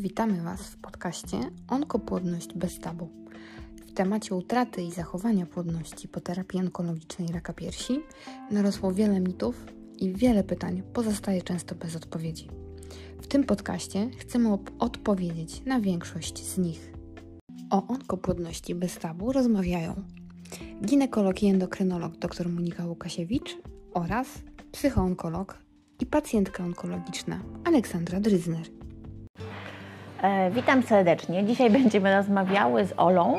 Witamy Was w podcaście Onkopłodność bez tabu. W temacie utraty i zachowania płodności po terapii onkologicznej raka piersi narosło wiele mitów i wiele pytań pozostaje często bez odpowiedzi. W tym podcaście chcemy odpowiedzieć na większość z nich. O onkopłodności bez tabu rozmawiają ginekolog i endokrynolog dr Monika Łukasiewicz oraz psychoonkolog i pacjentka onkologiczna Aleksandra Dryzner. Witam serdecznie. Dzisiaj będziemy rozmawiały z Olą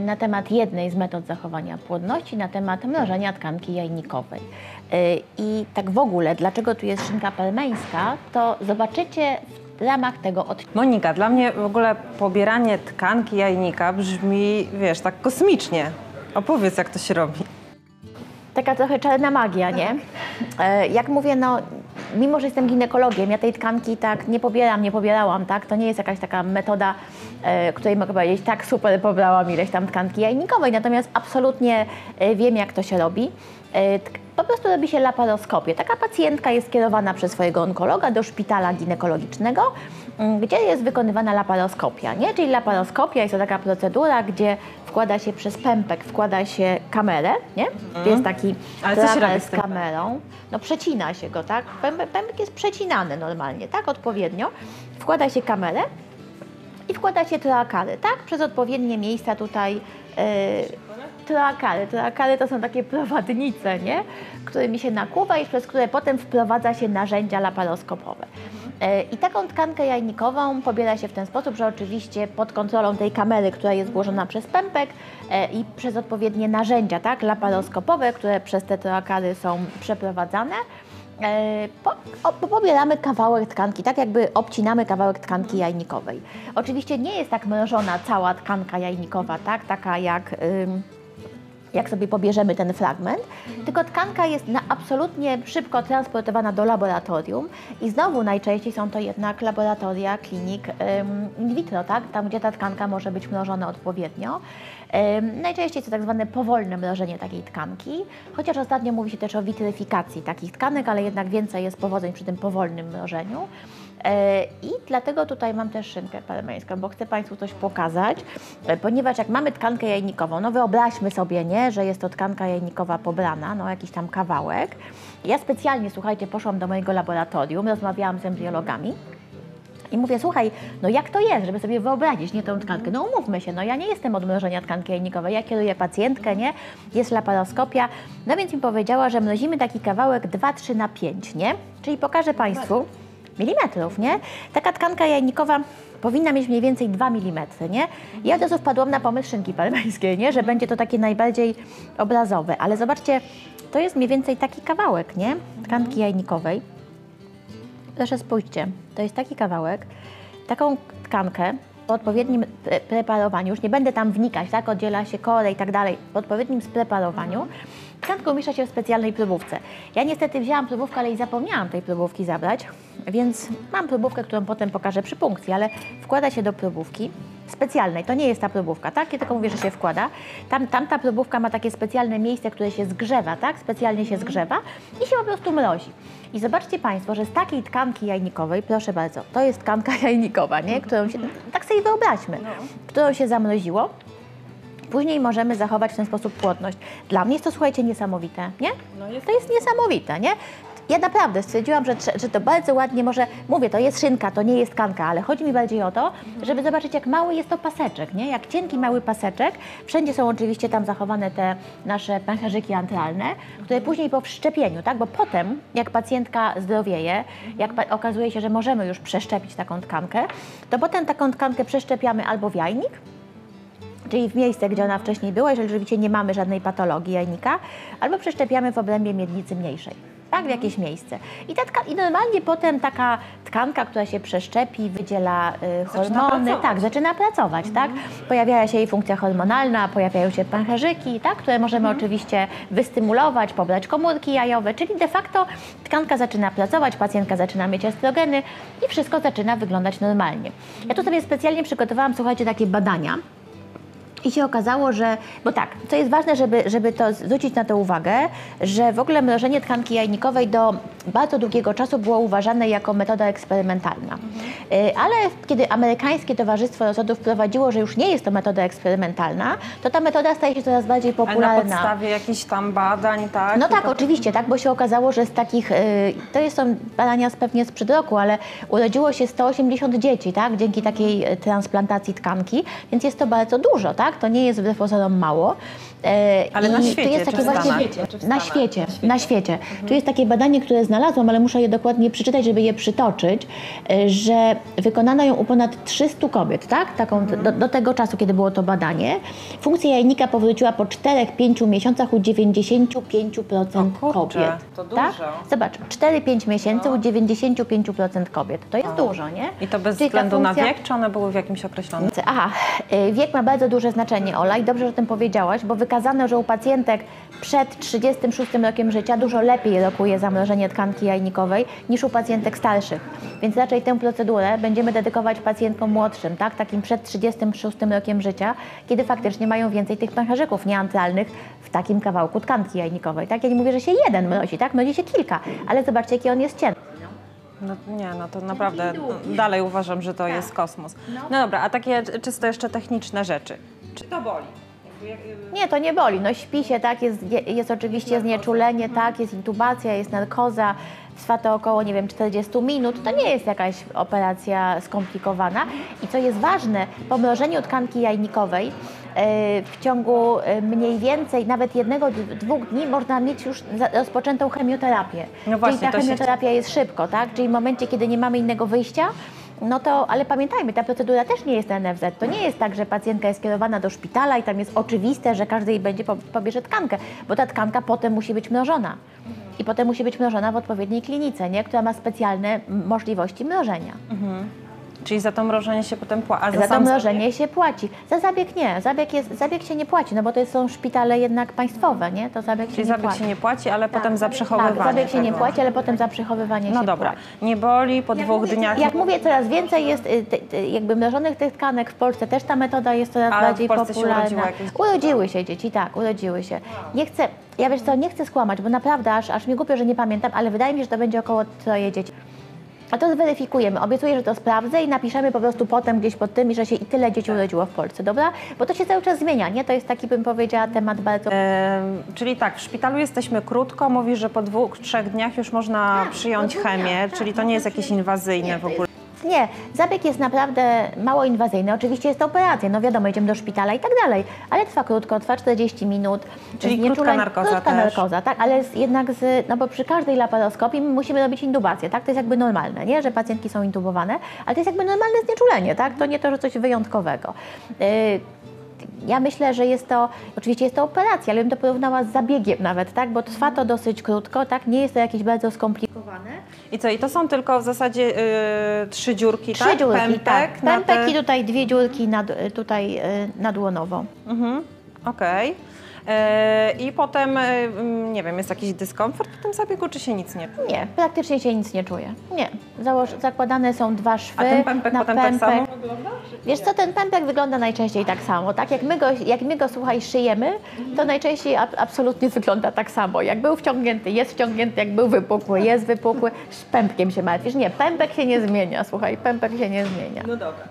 na temat jednej z metod zachowania płodności, na temat mnożenia tkanki jajnikowej. I tak w ogóle, dlaczego tu jest szynka pelmeńska, to zobaczycie w ramach tego odcinka. Monika, dla mnie w ogóle pobieranie tkanki jajnika brzmi, wiesz, tak kosmicznie. Opowiedz, jak to się robi. Taka trochę czarna magia, nie? Jak mówię, no... Mimo, że jestem ginekologiem, ja tej tkanki tak nie pobierałam, tak? To nie jest jakaś taka metoda, której mogę powiedzieć, tak super, pobrałam ileś tam tkanki jajnikowej, natomiast absolutnie wiem, jak to się robi. Po prostu robi się laparoskopię. Taka pacjentka jest kierowana przez swojego onkologa do szpitala ginekologicznego, gdzie jest wykonywana laparoskopia, nie? Czyli laparoskopia jest to taka procedura, gdzie wkłada się przez pępek, wkłada się kamerę, nie? Jest taki trawers z kamerą. No przecina się go, tak? Pępek jest przecinany normalnie, tak? Odpowiednio. Wkłada się kamerę i wkłada się troakary, tak? Przez odpowiednie miejsca tutaj troakary to są takie prowadnice, nie? Którymi się nakłuwa i przez które potem wprowadza się narzędzia laparoskopowe. I taką tkankę jajnikową pobiera się w ten sposób, że oczywiście pod kontrolą tej kamery, która jest włożona przez pępek i przez odpowiednie narzędzia, tak, laparoskopowe, które przez te troakary są przeprowadzane, pobieramy kawałek tkanki, tak jakby obcinamy kawałek tkanki jajnikowej. Oczywiście nie jest tak mrożona cała tkanka jajnikowa, tak, taka jak sobie pobierzemy ten fragment, tylko tkanka jest absolutnie szybko transportowana do laboratorium i znowu najczęściej są to jednak laboratoria, klinik in vitro, tak? Tam, gdzie ta tkanka może być mrożona odpowiednio. Najczęściej to tak zwane powolne mrożenie takiej tkanki, chociaż ostatnio mówi się też o witryfikacji takich tkanek, ale jednak więcej jest powodzeń przy tym powolnym mrożeniu. I dlatego tutaj mam też szynkę pelmeńską, bo chcę Państwu coś pokazać, ponieważ jak mamy tkankę jajnikową, no wyobraźmy sobie, nie, że jest to tkanka jajnikowa pobrana, no jakiś tam kawałek. Ja specjalnie, słuchajcie, poszłam do mojego laboratorium, rozmawiałam z embriologami i mówię, słuchaj, no jak to jest, żeby sobie wyobrazić, nie, tą tkankę, no umówmy się, no ja nie jestem od mrożenia tkanki jajnikowej, ja kieruję pacjentkę, nie, jest laparoskopia, no więc mi powiedziała, że mrozimy taki kawałek 2-3 na 5, nie, czyli pokażę Państwu, milimetrów, nie? Taka tkanka jajnikowa powinna mieć mniej więcej 2 mm, nie? Ja od razu wpadłam na pomysł szynki pelmeńskiej, nie? Że będzie to takie najbardziej obrazowe, ale zobaczcie, to jest mniej więcej taki kawałek, nie? Tkanki jajnikowej. Proszę spójrzcie, to jest taki kawałek, taką tkankę po odpowiednim preparowaniu, już nie będę tam wnikać, tak? Oddziela się korę i tak dalej, po odpowiednim spreparowaniu tkankę umieszcza się w specjalnej próbówce. Ja niestety wzięłam próbówkę, ale i zapomniałam tej próbówki zabrać, więc mam próbówkę, którą potem pokażę przy punkcji, ale wkłada się do próbówki specjalnej. To nie jest ta próbówka, tak? Ja tylko mówię, że się wkłada. Tamta próbówka ma takie specjalne miejsce, które się zgrzewa, tak? Specjalnie się zgrzewa i się po prostu mrozi. I zobaczcie Państwo, że z takiej tkanki jajnikowej, proszę bardzo, to jest tkanka jajnikowa, nie? Którą się, tak sobie wyobraźmy, którą się zamroziło. Później możemy zachować w ten sposób płodność. Dla mnie jest to, słuchajcie, niesamowite, nie? To jest niesamowite, nie? Ja naprawdę stwierdziłam, że to bardzo ładnie może... Mówię, to jest szynka, to nie jest tkanka, ale chodzi mi bardziej o to, żeby zobaczyć, jak mały jest to paseczek, nie? Jak cienki mały paseczek. Wszędzie są oczywiście tam zachowane te nasze pęcherzyki antralne, które później po wszczepieniu, tak? Bo potem, jak pacjentka zdrowieje, jak okazuje się, że możemy już przeszczepić taką tkankę, to potem taką tkankę przeszczepiamy albo w jajnik, czyli w miejsce, gdzie ona wcześniej była, jeżeli rzeczywiście nie mamy żadnej patologii jajnika, albo przeszczepiamy w obrębie miednicy mniejszej, tak, w jakieś miejsce. I normalnie potem taka tkanka, która się przeszczepi, wydziela hormony, tak, zaczyna pracować, tak? Pojawia się jej funkcja hormonalna, pojawiają się pęcherzyki, tak? Które możemy oczywiście wystymulować, pobrać komórki jajowe, czyli de facto tkanka zaczyna pracować, pacjentka zaczyna mieć estrogeny i wszystko zaczyna wyglądać normalnie. Ja tu sobie specjalnie przygotowałam, słuchajcie, takie badania, I się okazało, że, bo tak, co jest ważne, żeby to zwrócić na to uwagę, że w ogóle mrożenie tkanki jajnikowej do bardzo długiego czasu było uważane jako metoda eksperymentalna. Ale kiedy amerykańskie towarzystwo rozrodów wprowadziło, że już nie jest to metoda eksperymentalna, to ta metoda staje się coraz bardziej popularna. Ale na podstawie jakichś tam badań, tak? No tak, oczywiście, tak, bo się okazało, że z takich, to są badania pewnie sprzed roku, ale urodziło się 180 dzieci, tak, dzięki takiej transplantacji tkanki, więc jest to bardzo dużo, tak? To nie jest wbrew pozorom mało. Ale na świecie, tu jest takie na świecie. Tu jest takie badanie, które znalazłam, ale muszę je dokładnie przeczytać, żeby je przytoczyć, że wykonano ją u ponad 300 kobiet, tak? Do tego czasu, kiedy było to badanie. Funkcja jajnika powróciła po 4-5 miesiącach u 95% kobiet. To dużo. Tak? Zobacz, 4-5 miesięcy u 95% kobiet. To jest dużo, nie? I to bez względu na wiek, czy one były w jakimś określonym? Aha, wiek ma bardzo duże znaczenie, Ola, i dobrze, że o tym powiedziałaś, bo wykazano, że u pacjentek przed 36 rokiem życia dużo lepiej rokuje zamrożenie tkanki jajnikowej niż u pacjentek starszych. Więc raczej tę procedurę będziemy dedykować pacjentkom młodszym, tak? Takim przed 36 rokiem życia, kiedy faktycznie mają więcej tych pęcherzyków nieantralnych w takim kawałku tkanki jajnikowej. Tak? Ja nie mówię, że się jeden mrozi, tak? Mrozi się kilka, ale zobaczcie, jaki on jest cienki. No, nie, no to naprawdę dalej uważam, że to jest kosmos. No dobra, a takie czysto jeszcze techniczne rzeczy. Czy to boli? Nie, to nie boli. No śpi się, tak, jest oczywiście znieczulenie, tak, jest intubacja, jest narkoza, trwa to około, nie wiem, 40 minut. To nie jest jakaś operacja skomplikowana. I co jest ważne, po mrożeniu tkanki jajnikowej w ciągu mniej więcej nawet 1–2 dni można mieć już rozpoczętą chemioterapię. No właśnie, czyli ta chemioterapia jest szybko, tak? Czyli w momencie, kiedy nie mamy innego wyjścia, no to, ale pamiętajmy, ta procedura też nie jest na NFZ. To nie jest tak, że pacjentka jest kierowana do szpitala i tam jest oczywiste, że każdy jej będzie pobierze tkankę, bo ta tkanka potem musi być mrożona. I potem musi być mrożona w odpowiedniej klinice, nie? Która ma specjalne możliwości mrożenia. Czyli za to mrożenie się potem płaci. Za to mrożenie się płaci. Za zabieg nie. Zabieg się nie płaci, no bo to są szpitale jednak państwowe, nie? To zabieg się nie płaci. Czyli zabieg się nie płaci, ale potem za przechowywanie. Tak, zabieg się nie płaci, ale potem za przechowywanie się płaci. No dobra. Nie boli po 2 dniach. Jak mówię, coraz więcej jest jakby mrożonych tych tkanek w Polsce. Też ta metoda jest coraz bardziej popularna. Urodziły się dzieci, tak, urodziły się. Nie chcę, ja wiesz co, nie chcę skłamać, bo naprawdę aż mi głupio, że nie pamiętam, ale wydaje mi się, że to będzie około 3 dzieci. A to zweryfikujemy. Obiecuję, że to sprawdzę i napiszemy po prostu potem gdzieś pod tym, że się i tyle dzieci urodziło w Polsce, dobra? Bo to się cały czas zmienia, nie? To jest taki, bym powiedziała, temat bardzo... czyli tak, w szpitalu jesteśmy krótko, mówisz, że po 2–3 dniach już można przyjąć chemię, czyli to nie jest jakieś inwazyjne w ogóle. Nie, zabieg jest naprawdę mało inwazyjny. Oczywiście jest to operacja, no wiadomo, idziemy do szpitala i tak dalej, ale trwa krótko, trwa 40 minut. Czyli krótka narkoza też. Krótka narkoza, tak, ale jednak, no bo przy każdej laparoskopii musimy robić intubację, tak, to jest jakby normalne, nie, że pacjentki są intubowane, ale to jest jakby normalne znieczulenie, tak, to nie to, że coś wyjątkowego. Ja myślę, że jest to, oczywiście jest to operacja, ale bym to porównała z zabiegiem nawet, tak, bo trwa to dosyć krótko, tak, nie jest to jakieś bardzo skomplikowane. I co, i to są tylko w zasadzie 3 dziurki, tak? 3 dziurki, pępek, tak. Pępek i tutaj 2 dziurki tutaj nadłonową. Okej. I potem, nie wiem, jest jakiś dyskomfort w tym zabiegu, czy się nic nie czuje? Nie, praktycznie się nic nie czuje. Nie. Zakładane są 2 szwy. A ten pępek potem tak samo wygląda? Wiesz co, ten pępek wygląda najczęściej tak samo. Tak jak my go słuchaj, szyjemy, to najczęściej absolutnie wygląda tak samo. Jak był wciągnięty, jest wciągnięty, jak był wypukły, jest wypukły. Z pępkiem się martwisz. Nie, pępek się nie zmienia, słuchaj, pępek się nie zmienia. No dobra.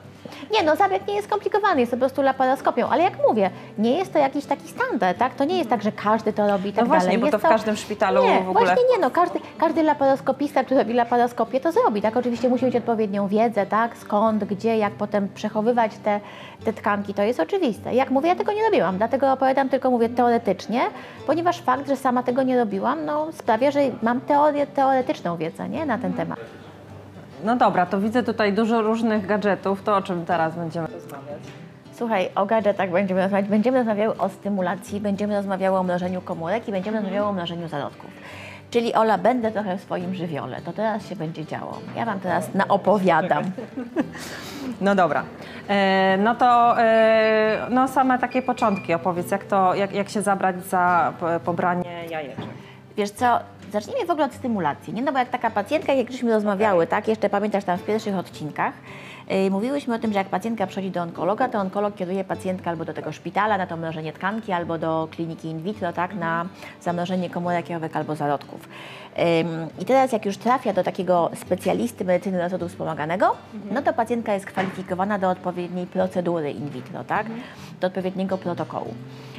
Nie, no zabieg nie jest skomplikowany, jest po prostu laparoskopią, ale jak mówię, nie jest to jakiś taki standard, tak? To nie jest tak, że każdy to robi i tak dalej. No właśnie, bo to w każdym szpitalu w ogóle. Właśnie nie, no każdy laparoskopista, który robi laparoskopię, to zrobi, tak? Oczywiście musi mieć odpowiednią wiedzę, tak? Skąd, gdzie, jak potem przechowywać te tkanki, to jest oczywiste. Jak mówię, ja tego nie robiłam, dlatego opowiadam, tylko mówię teoretycznie, ponieważ fakt, że sama tego nie robiłam, no sprawia, że mam teoretyczną wiedzę, nie? Na ten temat. No dobra, to widzę tutaj dużo różnych gadżetów. To o czym teraz będziemy rozmawiać? Słuchaj, o gadżetach będziemy rozmawiać. Będziemy rozmawiały o stymulacji, będziemy rozmawiały o mrożeniu komórek i będziemy rozmawiały o mrożeniu zarodków. Czyli Ola, będę trochę w swoim żywiole. To teraz się będzie działo. Ja Wam teraz naopowiadam. No dobra. No to no same takie początki opowiedz, jak się zabrać za pobranie jajeczek. Wiesz co, Zacznijmy w ogóle od stymulacji, nie? No bo jak taka pacjentka, jak żeśmy rozmawiały, tak, jeszcze pamiętasz tam w pierwszych odcinkach, mówiłyśmy o tym, że jak pacjentka przychodzi do onkologa, to onkolog kieruje pacjentkę albo do tego szpitala na to mrożenie tkanki, albo do kliniki in vitro, tak, na zamrożenie komórek jajowych albo zarodków. I teraz jak już trafia do takiego specjalisty medycyny rozrodu wspomaganego, no to pacjentka jest kwalifikowana do odpowiedniej procedury in vitro, tak, do odpowiedniego protokołu.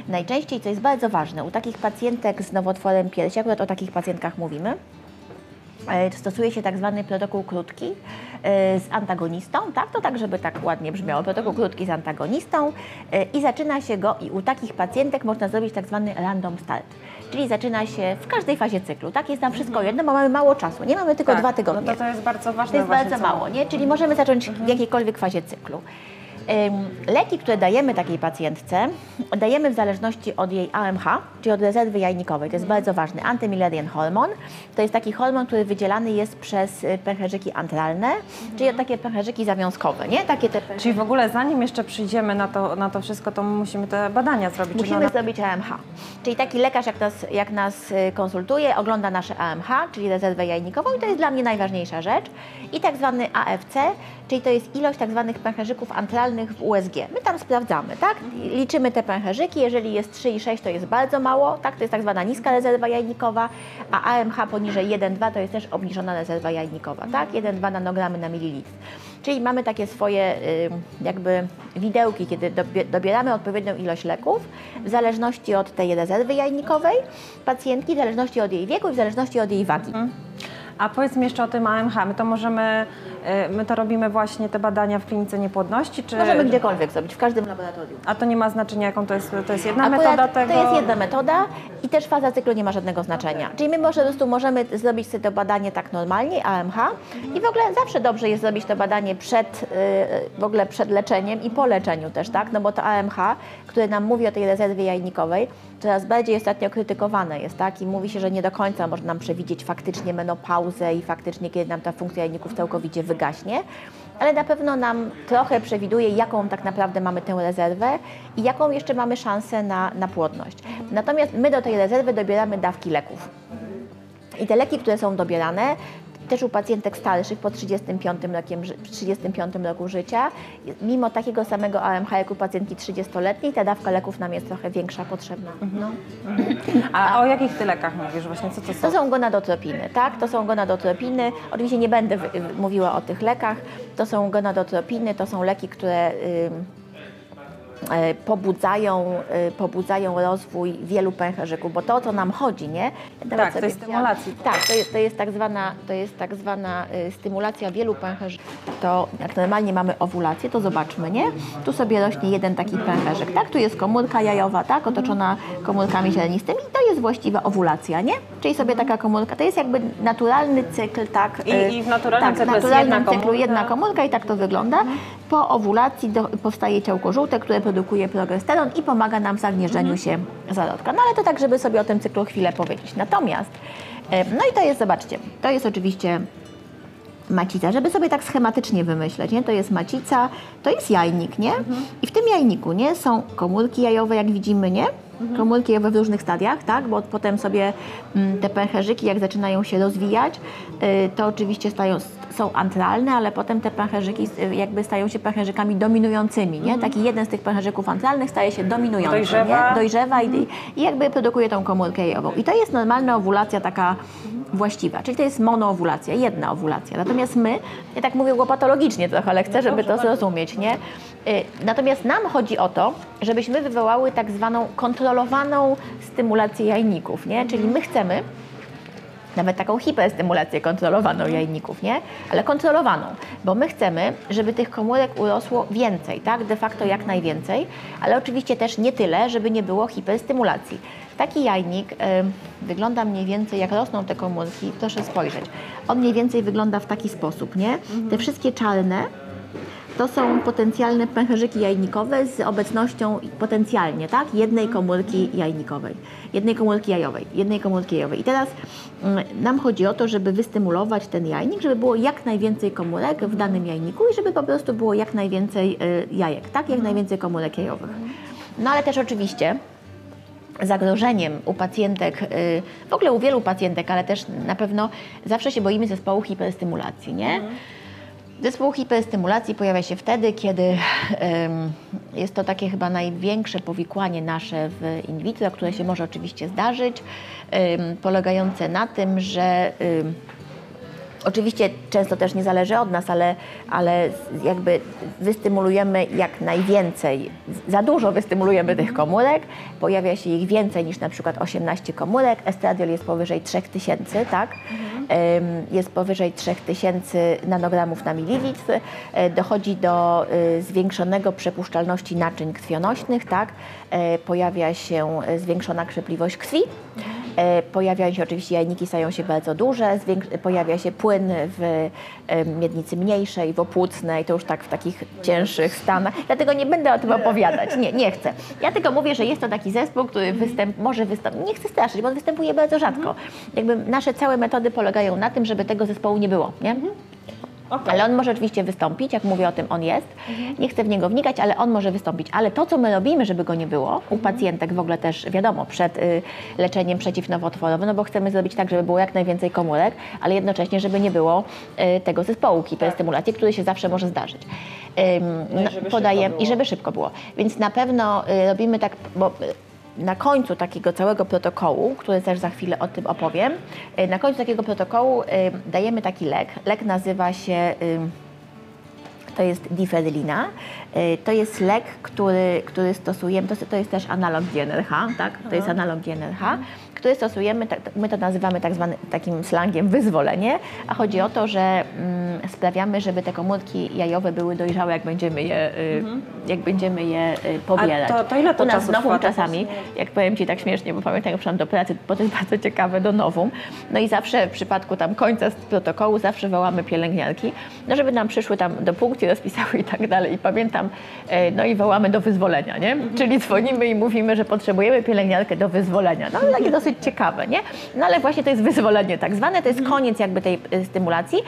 Najczęściej, co jest bardzo ważne, u takich pacjentek z nowotworem piersi, akurat o takich pacjentkach mówimy, stosuje się tak zwany protokół krótki z antagonistą, tak? To tak, żeby tak ładnie brzmiało, protokół krótki z antagonistą i zaczyna się go i u takich pacjentek można zrobić tak zwany random start, czyli zaczyna się w każdej fazie cyklu, tak? Jest nam wszystko jedno, bo mamy mało czasu, nie mamy tylko tak, 2 tygodnie. No to jest bardzo ważne. To jest bardzo mało, nie? Czyli możemy zacząć w jakiejkolwiek fazie cyklu. Leki, które dajemy takiej pacjentce, dajemy w zależności od jej AMH, czyli od rezerwy jajnikowej. To jest bardzo ważny antymilerian hormon. To jest taki hormon, który wydzielany jest przez pęcherzyki antralne, czyli takie pęcherzyki zawiązkowe, nie? Takie te pęcherzyki. Czyli w ogóle zanim jeszcze przyjdziemy na to wszystko, to musimy te badania zrobić. Musimy zrobić AMH. Czyli taki lekarz jak nas konsultuje, ogląda nasze AMH, czyli rezerwę jajnikową i to jest dla mnie najważniejsza rzecz. I tak zwany AFC, czyli to jest ilość tak zwanych pęcherzyków antralnych w USG. My tam sprawdzamy, tak? Liczymy te pęcherzyki, jeżeli jest 3,6 to jest bardzo mało, tak? To jest tak zwana niska rezerwa jajnikowa, a AMH poniżej 1,2 to jest też obniżona rezerwa jajnikowa, tak? 1,2 nanogramy na mililitr. Czyli mamy takie swoje jakby widełki, kiedy dobieramy odpowiednią ilość leków w zależności od tej rezerwy jajnikowej pacjentki, w zależności od jej wieku i w zależności od jej wagi. A powiedz mi jeszcze o tym AMH. My to robimy właśnie te badania w klinice niepłodności? Czy... Możemy gdziekolwiek zrobić, w każdym laboratorium. A to nie ma znaczenia, jaką to jest jedna metoda tego? To jest jedna metoda i też faza cyklu nie ma żadnego znaczenia. Okay. Czyli my po prostu możemy zrobić sobie to badanie tak normalnie, AMH i w ogóle zawsze dobrze jest zrobić to badanie przed leczeniem i po leczeniu też, tak? No bo to AMH, które nam mówi o tej rezerwie jajnikowej, coraz bardziej ostatnio krytykowane jest, tak? I mówi się, że nie do końca można nam przewidzieć faktycznie menopauzę i faktycznie, kiedy nam ta funkcja jajników całkowicie wygaśnie, ale na pewno nam trochę przewiduje, jaką tak naprawdę mamy tę rezerwę i jaką jeszcze mamy szansę na płodność. Natomiast my do tej rezerwy dobieramy dawki leków. I te leki, które są dobierane, też u pacjentek starszych po 35 roku życia, mimo takiego samego AMH jak u pacjentki 30-letniej, ta dawka leków nam jest trochę większa potrzebna. No. A o jakich ty lekach mówisz właśnie? Co to są? To są gonadotropiny, tak? To są gonadotropiny. Oczywiście nie będę mówiła o tych lekach. To są gonadotropiny, to są leki, które pobudzają rozwój wielu pęcherzyków, bo to o co nam chodzi, nie? Tak, to jest stymulacja. Tak, to jest tak zwana stymulacja wielu pęcherzyków. To jak normalnie mamy owulację, to zobaczmy, nie? Tu sobie rośnie jeden taki pęcherzyk, tak? Tu jest komórka jajowa, tak? Otoczona komórkami zielenistymi i to jest właściwa owulacja, nie? Czyli sobie taka komórka, to jest jakby naturalny cykl, tak? I w naturalnym cyklu jedna komórka i tak to wygląda. Po owulacji powstaje ciałko żółte, które produkuje progesteron i pomaga nam w zagnieżdżeniu się zarodka. No ale to tak, żeby sobie o tym cyklu chwilę powiedzieć. Natomiast, no i to jest, zobaczcie, to jest oczywiście macica, żeby sobie tak schematycznie wymyśleć, nie? To jest macica, to jest jajnik, nie? I w tym jajniku, nie? Są komórki jajowe, jak widzimy, nie? Komórki jajowe w różnych stadiach, tak? Bo potem sobie te pęcherzyki, jak zaczynają się rozwijać, to oczywiście są antralne, ale potem te pęcherzyki jakby stają się pęcherzykami dominującymi, nie? Taki jeden z tych pęcherzyków antralnych staje się dominujący, dojrzewa i jakby produkuje tą komórkę jajową. I to jest normalna owulacja taka właściwa, czyli to jest monoowulacja, jedna owulacja. Natomiast my, ja tak mówię patologicznie trochę, ale chcę, żeby to zrozumieć, nie? Natomiast nam chodzi o to, żebyśmy wywołały tak zwaną kontrolowaną stymulację jajników, nie? Czyli my chcemy nawet taką hiperstymulację kontrolowaną jajników, nie? Ale kontrolowaną, bo my chcemy, żeby tych komórek urosło więcej, tak? De facto jak najwięcej, ale oczywiście też nie tyle, żeby nie było hiperstymulacji. Taki jajnik wygląda mniej więcej, jak rosną te komórki, proszę spojrzeć, on mniej więcej wygląda w taki sposób, nie? Te wszystkie czarne to są potencjalne pęcherzyki jajnikowe z obecnością potencjalnie, tak? Jednej komórki jajnikowej, jednej komórki jajowej. I teraz nam chodzi o to, żeby wystymulować ten jajnik, żeby było jak najwięcej komórek w danym jajniku i żeby po prostu było jak najwięcej jajek, tak? Jak najwięcej komórek jajowych. No ale też oczywiście zagrożeniem u pacjentek, w ogóle u wielu pacjentek, ale też na pewno zawsze się boimy zespołu hiperstymulacji, nie? Mhm. Zespół hiperstymulacji pojawia się wtedy, kiedy jest to takie chyba największe powikłanie nasze w in vitro, które się może oczywiście zdarzyć, polegające na tym, że oczywiście często też nie zależy od nas, ale jakby wystymulujemy jak najwięcej, za dużo wystymulujemy tych komórek, pojawia się ich więcej niż na przykład 18 komórek, estradiol jest powyżej 3000, tak? Jest powyżej 3000 nanogramów na mililitr, dochodzi do zwiększonego przepuszczalności naczyń krwionośnych, tak? Pojawia się zwiększona krzepliwość krwi, pojawiają się oczywiście jajniki, stają się bardzo duże, pojawia się płyn w miednicy mniejszej, w opłucnej, to już tak w takich cięższych stanach. Dlatego nie będę o tym opowiadać, nie chcę. Ja tylko mówię, że jest to taki zespół, który nie chcę straszyć, bo on występuje bardzo rzadko. Jakby nasze całe metody polegają na tym, żeby tego zespołu nie było, nie? Okay. Ale on może oczywiście wystąpić, jak mówię o tym, on jest. Nie chcę w niego wnikać, ale on może wystąpić. Ale to, co my robimy, żeby go nie było, u pacjentek w ogóle też, wiadomo, przed leczeniem przeciwnowotworowym, no bo chcemy zrobić tak, żeby było jak najwięcej komórek, ale jednocześnie, żeby nie było tego zespołu hiperstymulacji, który się zawsze może zdarzyć. I żeby szybko było. Więc na pewno robimy tak, bo na końcu takiego całego protokołu, który też za chwilę o tym opowiem, na końcu takiego protokołu dajemy taki lek. Lek nazywa się, to jest Dipherylina. To jest lek, który stosujemy, to jest też analog GnRH, tak? To jest analog GnRH, który stosujemy, my to nazywamy tak zwanym, takim slangiem, wyzwolenie, a chodzi o to, że sprawiamy, żeby te komórki jajowe były dojrzałe, jak będziemy je pobierać. A to ile to czasu trwa? Czasami, jak powiem Ci tak śmiesznie, bo pamiętam, jak przyszłam do pracy, bo to jest bardzo ciekawe, do novum. No i zawsze w przypadku tam końca protokołu zawsze wołamy pielęgniarki, no żeby nam przyszły tam do punktu, rozpisały i tak dalej. I pamiętam, no i wołamy do wyzwolenia, nie? Czyli dzwonimy i mówimy, że potrzebujemy pielęgniarkę do wyzwolenia. No takie dosyć ciekawe, nie? No ale właśnie to jest wyzwolenie tak zwane, to jest koniec jakby tej stymulacji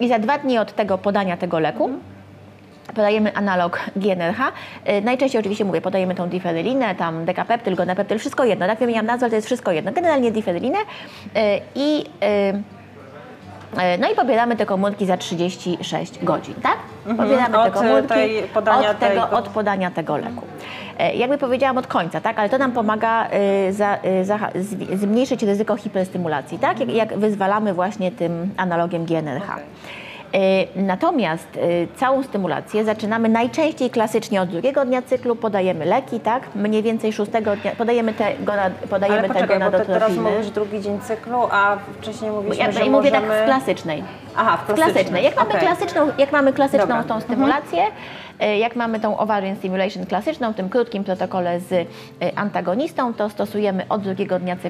i za 2 dni od tego podania tego leku podajemy analog GnRH. Najczęściej oczywiście mówię, podajemy tą dipherylinę, tam dekapeptyl, gonopeptyl, wszystko jedno, tak wymieniam nazwę, ale to jest wszystko jedno. Generalnie dipherylinę no i pobieramy te komórki za 36 godzin, tak? Pobieramy te komórki od podania tego leku. Jakby powiedziałam, od końca, tak? Ale to nam pomaga zmniejszyć ryzyko hiperstymulacji, tak? Jak wyzwalamy właśnie tym analogiem GnRH. Okay. Natomiast całą stymulację zaczynamy najczęściej klasycznie od 2. dnia cyklu, podajemy leki, tak? Mniej więcej 6. dnia, podajemy gonadotrofiny. Teraz mówisz 2. dzień cyklu, a wcześniej mówiliśmy, że mówię możemy... tak w klasycznej. Aha, w klasycznej. Jak mamy klasyczną tą stymulację, jak mamy tą ovarian stimulation klasyczną, w tym krótkim protokole z antagonistą, to stosujemy od 2. dnia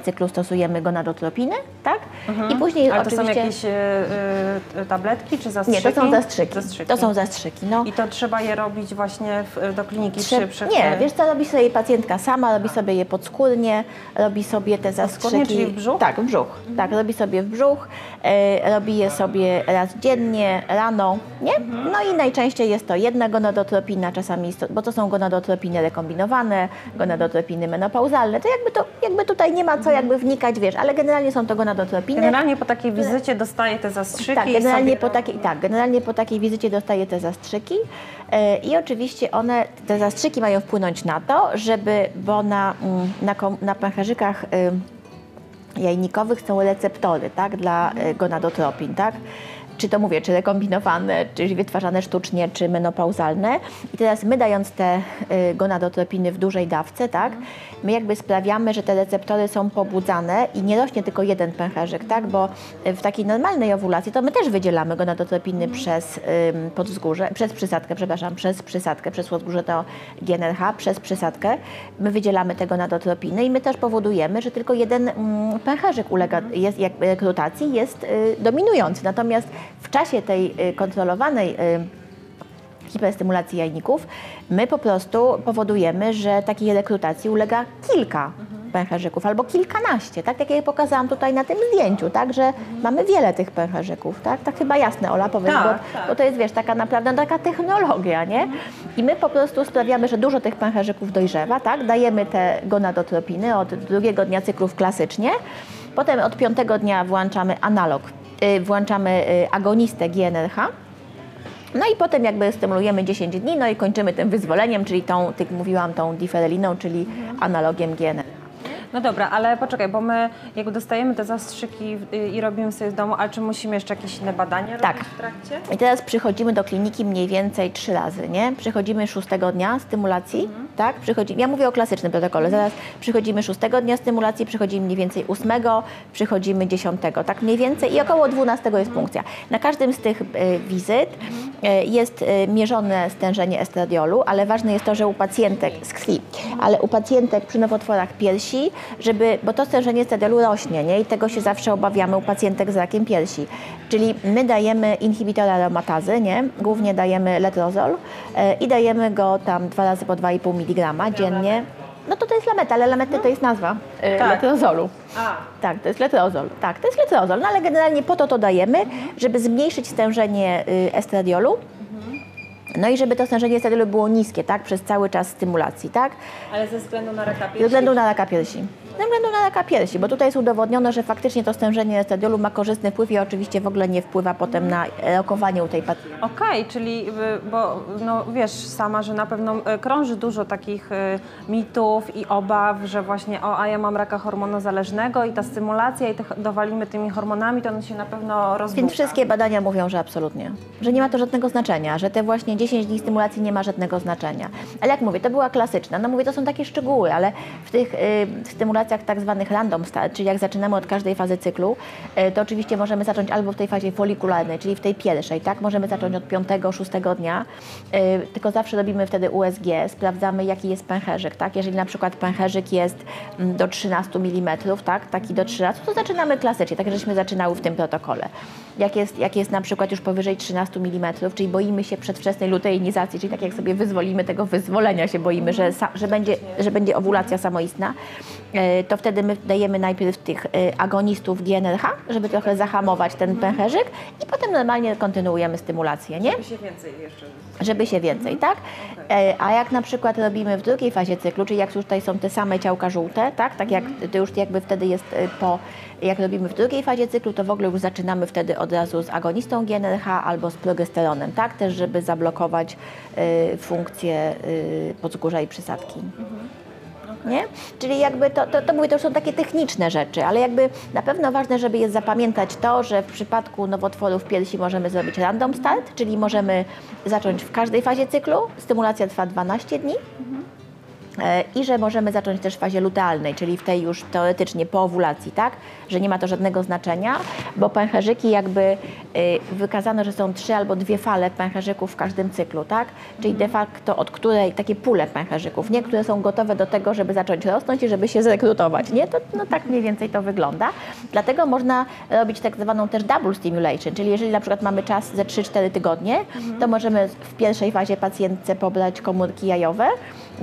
cyklu, stosujemy gonadotropiny, tak? I później ale to oczywiście... są jakieś tabletki czy zastrzyki? Nie, to są zastrzyki. To są zastrzyki, no. I to trzeba je robić właśnie do kliniki Nie, wiesz co, robi sobie pacjentka sama, robi sobie je podskórnie, robi sobie te zastrzyki... Podskórnie, czyli w brzuch? Tak, w brzuch. Tak, robi sobie w brzuch, robi je sobie raz dziennie, rano, nie? No i najczęściej jest to jedna gonadotropina, czasami, bo to są gonadotropiny rekombinowane, gonadotropiny menopauzalne, to jakby tutaj nie ma co jakby wnikać, wiesz, ale generalnie są to gonadotropiny. Generalnie po takiej wizycie dostaje te zastrzyki. Tak, generalnie po takiej wizycie dostaje te zastrzyki i oczywiście te zastrzyki mają wpłynąć na to, żeby, bo na pęcherzykach jajnikowych są receptory, tak, dla gonadotropin, tak? Czy to mówię, czy rekombinowane, czy wytwarzane sztucznie, czy menopauzalne. I teraz my, dając te gonadotropiny w dużej dawce, tak, my jakby sprawiamy, że te receptory są pobudzane i nie rośnie tylko jeden pęcherzyk, tak, bo w takiej normalnej owulacji to my też wydzielamy gonadotropiny przez podwzgórze, przez przysadkę, przez podwzgórze to GnRH, przez przysadkę. My wydzielamy te gonadotropiny i my też powodujemy, że tylko jeden pęcherzyk ulega, jest, jak rekrutacji, jest dominujący. Natomiast w czasie tej kontrolowanej hiperstymulacji jajników my po prostu powodujemy, że takiej rekrutacji ulega kilka pęcherzyków, albo kilkanaście, tak jak ja pokazałam tutaj na tym zdjęciu, tak, że mamy wiele tych pęcherzyków, tak, tak chyba jasne, Ola, powiedz, tak, bo to jest, wiesz, taka naprawdę taka technologia, nie? I my po prostu sprawiamy, że dużo tych pęcherzyków dojrzewa, tak, dajemy te gonadotropiny od drugiego dnia cyklów klasycznie, potem od 5 dnia włączamy analog, włączamy agonistę GnRH, no i potem jakby stymulujemy 10 dni, no i kończymy tym wyzwoleniem, czyli tą, jak mówiłam, tą diphereliną, czyli analogiem GnRH. No dobra, ale poczekaj, bo my jakby dostajemy te zastrzyki i robimy sobie w domu, ale czy musimy jeszcze jakieś inne badania robić w trakcie? I teraz przychodzimy do kliniki mniej więcej 3 razy, nie? Przychodzimy 6 dnia stymulacji, tak? Ja mówię o klasycznym protokole, zaraz przychodzimy 6 dnia stymulacji, przychodzimy mniej więcej 8, przychodzimy 10, tak mniej więcej i około 12 jest punkcja. Na każdym z tych wizyt jest mierzone stężenie estradiolu, ale ważne jest to, że u pacjentek z krwi, ale u pacjentek przy nowotworach piersi, żeby, bo to stężenie estradiolu rośnie, nie? I tego się zawsze obawiamy u pacjentek z rakiem piersi. Czyli my dajemy inhibitora aromatazy, nie? Głównie dajemy letrozol i dajemy go tam 2 razy po 2,5 mg dziennie. No to jest lameta, ale lamety to jest nazwa letrozolu. Tak, to jest letrozol. Tak, to jest letrozol, no ale generalnie po to dajemy, żeby zmniejszyć stężenie estradiolu. No i żeby to stężenie estradiolu było niskie, tak? Przez cały czas stymulacji, tak? Ale ze względu na raka piersi? Ze względu na raka piersi. Ze względu na raka piersi, bo tutaj jest udowodnione, że faktycznie to stężenie estradiolu ma korzystny wpływ i oczywiście w ogóle nie wpływa potem na rokowanie u tej pacjentki. Okej, czyli, bo no wiesz sama, że na pewno krąży dużo takich mitów i obaw, że właśnie o, a ja mam raka hormonozależnego i ta stymulacja i dowalimy tymi hormonami, to on się na pewno rozbucha. Więc wszystkie badania mówią, że absolutnie, że nie ma to żadnego znaczenia, że te właśnie 10 dni stymulacji nie ma żadnego znaczenia. Ale jak mówię, to była klasyczna. No mówię, to są takie szczegóły, ale w tych stymulacjach tak zwanych random start, czyli jak zaczynamy od każdej fazy cyklu, to oczywiście możemy zacząć albo w tej fazie folikularnej, czyli w tej pierwszej, tak? Możemy zacząć od 5-6 dnia, tylko zawsze robimy wtedy USG, sprawdzamy jaki jest pęcherzyk, tak? Jeżeli na przykład pęcherzyk jest do 13 mm, tak? Taki do 13, to zaczynamy klasycznie, tak żeśmy zaczynały w tym protokole. Jak jest na przykład już powyżej 13 mm, czyli boimy się przedwczesnej luteinizacji, czyli tak jak sobie wyzwolimy tego wyzwolenia, się boimy, że będzie owulacja samoistna, to wtedy my dajemy najpierw tych agonistów GnRH, żeby trochę zahamować ten pęcherzyk i potem normalnie kontynuujemy stymulację, nie? Żeby się więcej jeszcze. Żeby się więcej, tak? A jak na przykład robimy w drugiej fazie cyklu, czyli jak już tutaj są te same ciałka żółte, tak? Tak jak to już jakby wtedy jest po... Jak robimy w drugiej fazie cyklu, to w ogóle już zaczynamy wtedy od razu z agonistą GnRH albo z progesteronem, tak? Też, żeby zablokować funkcję podskórza i przysadki. Nie? Czyli jakby to mówię, to już są takie techniczne rzeczy, ale jakby na pewno ważne, żeby jest zapamiętać to, że w przypadku nowotworów piersi możemy zrobić random start, czyli możemy zacząć w każdej fazie cyklu, stymulacja trwa 12 dni. I że możemy zacząć też w fazie lutealnej, czyli w tej już teoretycznie po owulacji, tak? Że nie ma to żadnego znaczenia, bo pęcherzyki jakby wykazano, że są 3 albo 2 fale pęcherzyków w każdym cyklu, tak? Czyli de facto od której takie pule pęcherzyków, nie? Które są gotowe do tego, żeby zacząć rosnąć i żeby się zrekrutować, nie? To, no tak mniej więcej to wygląda. Dlatego można robić tak zwaną też double stimulation, czyli jeżeli na przykład mamy czas ze 3-4 tygodnie, to możemy w pierwszej fazie pacjentce pobrać komórki jajowe,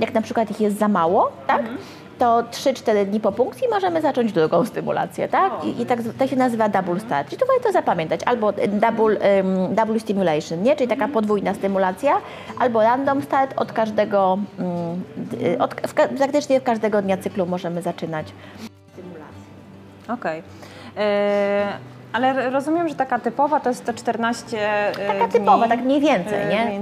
jak na przykład ich jest za mało, tak? To 3-4 dni po punkcji możemy zacząć drugą stymulację, tak? I tak to się nazywa double start. Czyli tu warto zapamiętać, albo double stimulation, nie? Czyli taka podwójna stymulacja, albo random start od każdego, praktycznie każdego dnia cyklu możemy zaczynać stymulację. Okej. Ale rozumiem, że taka typowa to jest to 14 taka typowa, dni, tak mniej więcej, nie?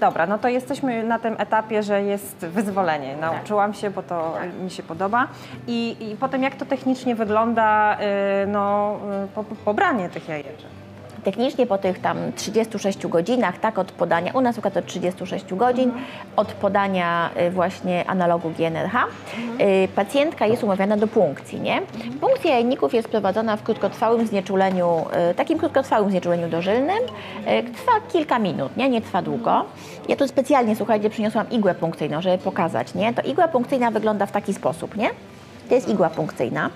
Dobra, no to jesteśmy na tym etapie, że jest wyzwolenie. Nauczyłam się, bo to mi się podoba. I potem jak to technicznie wygląda pobranie tych jajeczek? Technicznie po tych tam 36 godzinach, tak, od podania, u nas to 36 godzin, od podania właśnie analogu GnRH, pacjentka jest umawiana do punkcji, nie? Punkcja jajników jest prowadzona w krótkotrwałym znieczuleniu, takim krótkotrwałym znieczuleniu dożylnym, trwa kilka minut, nie? Nie trwa długo. Ja tu specjalnie, słuchajcie, przyniosłam igłę punkcyjną, żeby pokazać, nie? To igła punkcyjna wygląda w taki sposób, nie? To jest igła punkcyjna.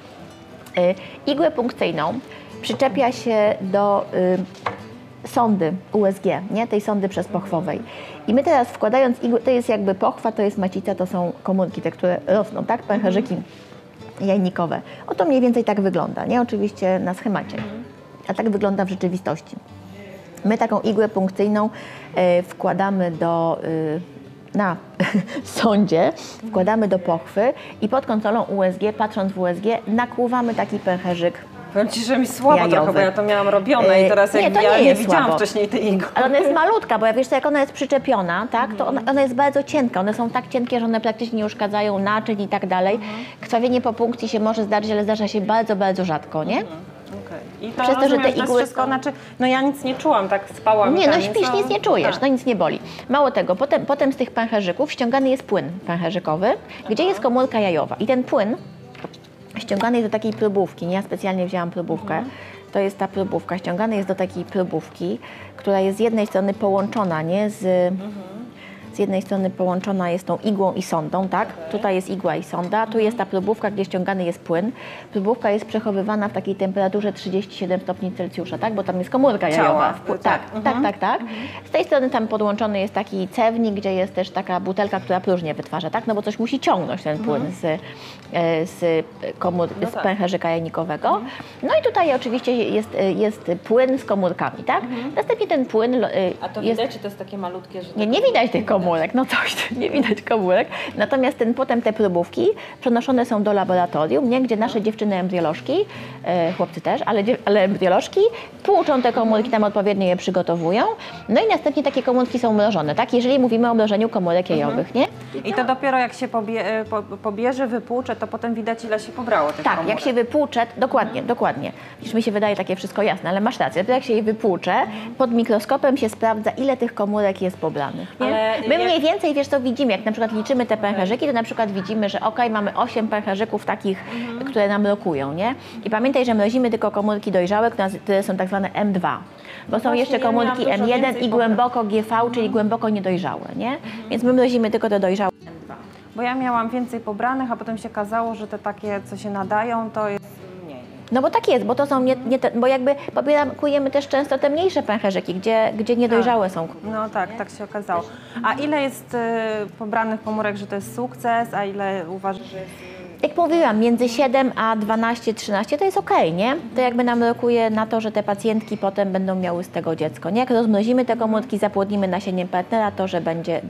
Igłę punkcyjną przyczepia się do sondy USG, nie? Tej sondy przezpochwowej. I my teraz wkładając igłę, to jest jakby pochwa, to jest macica, to są komórki, te, które rosną, tak? Pęcherzyki jajnikowe. Oto mniej więcej tak wygląda, nie? Oczywiście na schemacie, a tak wygląda w rzeczywistości. My taką igłę punkcyjną wkładamy do... na sondzie, wkładamy do pochwy i pod konsolą USG, patrząc w USG, nakłuwamy taki pęcherzyk. Powiem Ci, że mi słabo jajowy. Trochę, bo ja to miałam robione i teraz jak ja nie widziałam wcześniej tej igły. Ale ona jest malutka, bo wiesz co, jak ona jest przyczepiona, tak, to ona jest bardzo cienka. One są tak cienkie, że one praktycznie nie uszkadzają naczyń i tak dalej. Krwawienie po punkcji się może zdarzyć, ale zdarza się bardzo, bardzo rzadko, nie? I to przez to, że te igły wszystko, znaczy, no ja nic nie czułam, tak spałam. Nie, no śpisz, nic nie czujesz, no nic nie boli. Mało tego, potem z tych pęcherzyków ściągany jest płyn pęcherzykowy, gdzie jest komórka jajowa. I ten płyn ściągany jest do takiej próbówki, nie? Ja specjalnie wzięłam próbówkę. To jest ta próbówka, ściągany jest do takiej próbówki, która jest z jednej strony połączona, nie? Z jednej strony połączona jest tą igłą i sondą, tak? Tutaj jest igła i sonda, tu jest ta próbówka, gdzie ściągany jest płyn. Próbówka jest przechowywana w takiej temperaturze 37 stopni Celsjusza, tak? Bo tam jest komórka jajowa. Tak. Z tej strony tam podłączony jest taki cewnik, gdzie jest też taka butelka, która próżnię wytwarza, tak? No bo coś musi ciągnąć ten płyn z pęcherzyka jajnikowego. No i tutaj oczywiście jest płyn z komórkami, tak? Następnie ten płyn... A to widać, czy to jest takie malutkie, że... Nie, nie widać tych komórek. No coś, nie widać komórek. Natomiast potem te próbówki przenoszone są do laboratorium, nie? Gdzie nasze dziewczyny embriolożki, chłopcy też, ale embriolożki tłuczą te komórki, tam odpowiednio je przygotowują. No i następnie takie komórki są mrożone, tak? Jeżeli mówimy o mrożeniu komórek jajowych, nie? I to dopiero jak się pobierze, wypłucze, to potem widać, ile się pobrało tych komórek. Tak, jak się wypłucze, dokładnie. Przecież mi się wydaje takie wszystko jasne, ale masz rację. Jak się je wypłucze, pod mikroskopem się sprawdza, ile tych komórek jest pobranych. My mniej więcej, wiesz co, widzimy, jak na przykład liczymy te pęcherzyki, to na przykład widzimy, że okej, mamy 8 pęcherzyków takich, które nam mrokują, nie? I pamiętaj, że mrozimy tylko komórki dojrzałe, które są tak zwane M2, bo są jeszcze komórki M1 i głęboko GV, czyli głęboko niedojrzałe, nie? Więc my mrozimy tylko te dojrzałe M2. Bo ja miałam więcej pobranych, a potem się okazało, że te takie, co się nadają, to jest... No bo tak jest, bo to są, bo jakby pobierakujemy też często te mniejsze pęcherzyki, gdzie niedojrzałe są. No tak, tak się okazało. A ile jest pobranych komórek, że to jest sukces, a ile uważasz, że jest... Jak mówiłam, między 7 a 12, 13 to jest okej, nie? To jakby nam rokuje na to, że te pacjentki potem będą miały z tego dziecko, nie? Jak rozmrozimy te komórki, zapłodnimy nasieniem partnera, to, że będzie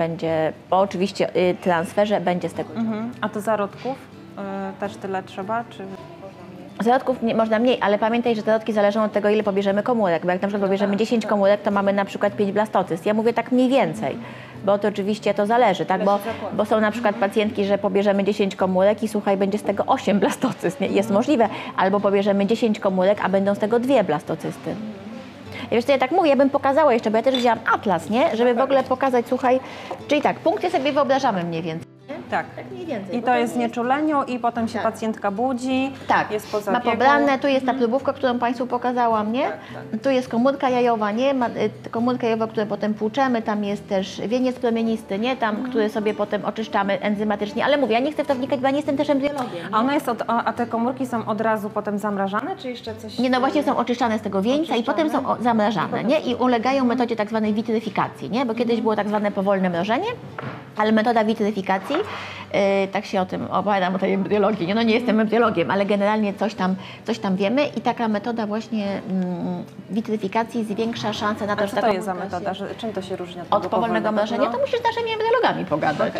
bo oczywiście transferze będzie z tego dziecko. A to zarodków też tyle trzeba, czy... Zarodków można mniej, ale pamiętaj, że zarodki zależą od tego, ile pobierzemy komórek, bo jak na przykład pobierzemy 10 komórek, to mamy na przykład 5 blastocyst. Ja mówię tak mniej więcej, bo to oczywiście to zależy, tak? Bo są na przykład pacjentki, że pobierzemy 10 komórek i słuchaj, będzie z tego 8 blastocyst, nie? Jest możliwe, albo pobierzemy 10 komórek, a będą z tego 2 blastocysty. Wiesz co, ja tak mówię, ja bym pokazała jeszcze, bo ja też wzięłam atlas, nie? Żeby w ogóle pokazać, słuchaj, czyli tak, punkty sobie wyobrażamy mniej więcej. Tak, mniej więcej. I to jest znieczuleniu i potem się pacjentka budzi, jest poza biegu. Ma pobrane, tu jest ta próbówka, którą Państwu pokazałam, nie? Tu jest komórka jajowa, nie? Komórka jajowa, które potem płuczemy, tam jest też wieniec plemienisty, nie? Tam, który sobie potem oczyszczamy enzymatycznie, ale mówię, ja nie chcę w to wnikać, bo ja nie jestem też embriologiem. A ona jest a te komórki są od razu potem zamrażane, czy jeszcze coś? Nie, no właśnie są oczyszczane z tego wieńca i potem są zamrażane, nie? I ulegają metodzie tak zwanej witryfikacji, nie? Bo kiedyś było tak zwane powolne mrożenie, ale metoda witryfikacji, tak się o tym opowiadam, o tej embriologii, nie? No nie jestem embriologiem, ale generalnie coś tam wiemy i taka metoda właśnie witryfikacji zwiększa szanse na to, że... A co to jest za metoda? Czym to się różni od powolnego mrożenia? To musisz z naszymi embriologami pogadać.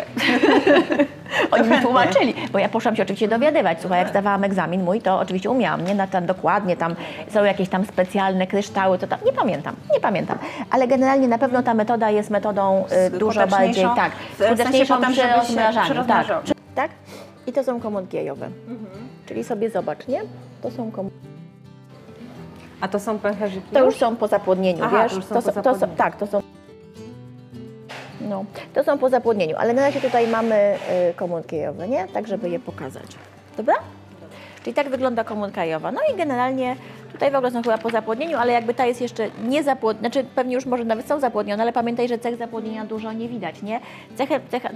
Oni mi tłumaczyli, bo ja poszłam się oczywiście dowiadywać. Słuchaj, jak zdawałam egzamin mój, to oczywiście umiałam, nie? Dokładnie tam są jakieś tam specjalne kryształy, to tam, nie pamiętam. Ale generalnie na pewno ta metoda jest metodą dużo bardziej, skuteczniejszą przy rozmrażaniu. Tak? I to są komórki jajowe. Czyli sobie zobacz, nie? To są komórki. A to są pęcherzyki? To już są po zapłodnieniu, wiesz? To są po zapłodnieniu, ale na razie tutaj mamy komórki jajowe, nie? Tak, żeby je pokazać. Dobra? Czyli tak wygląda komórka jajowa. No i generalnie tutaj w ogóle są chyba po zapłodnieniu, ale jakby ta jest jeszcze nie zapłodniona, znaczy pewnie już może nawet są zapłodnione, ale pamiętaj, że cech zapłodnienia dużo nie widać, nie?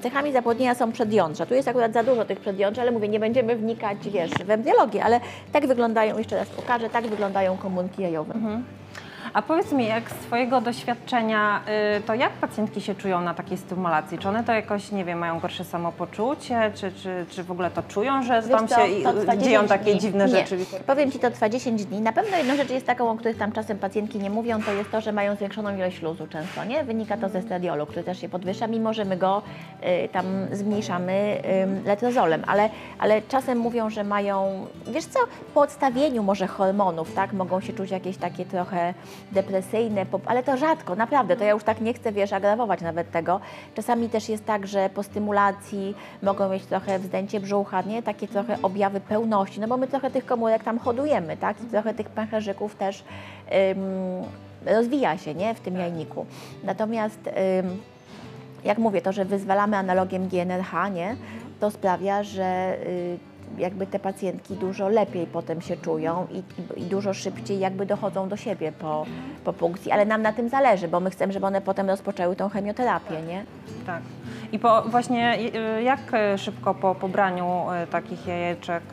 Cechami zapłodnienia są przedjądrza. Tu jest akurat za dużo tych przedjądrz, ale mówię, nie będziemy wnikać, wiesz, w embriologię, ale tak wyglądają, jeszcze raz pokażę, tak wyglądają komórki jajowe. A powiedz mi, jak z Twojego doświadczenia, to jak pacjentki się czują na takiej stymulacji? Czy one to jakoś, nie wiem, mają gorsze samopoczucie? Czy w ogóle to czują, że tam się dzieją takie dziwne rzeczy? Powiem Ci, to trwa 10 dni. Na pewno jedną rzecz jest taką, o której tam czasem pacjentki nie mówią, to jest to, że mają zwiększoną ilość luzu często, nie? Wynika to ze estradiolu, który też się podwyższa, mimo że my go tam zmniejszamy letrozolem, ale czasem mówią, że mają, wiesz co, po odstawieniu może hormonów, tak? Mogą się czuć jakieś takie trochę depresyjne, ale to rzadko, naprawdę, to ja już tak nie chcę, wiesz, agrawować nawet tego. Czasami też jest tak, że po stymulacji mogą mieć trochę wzdęcie brzucha, nie? Takie trochę objawy pełności, no bo my trochę tych komórek tam hodujemy, tak? I trochę tych pęcherzyków też rozwija się, nie? W tym jajniku. Natomiast jak mówię, to, że wyzwalamy analogiem GnRH, nie? To sprawia, że jakby te pacjentki dużo lepiej potem się czują i dużo szybciej jakby dochodzą do siebie po punkcji, ale nam na tym zależy, bo my chcemy, żeby one potem rozpoczęły tą chemioterapię, nie? Tak. I właśnie jak szybko po pobraniu takich jajeczek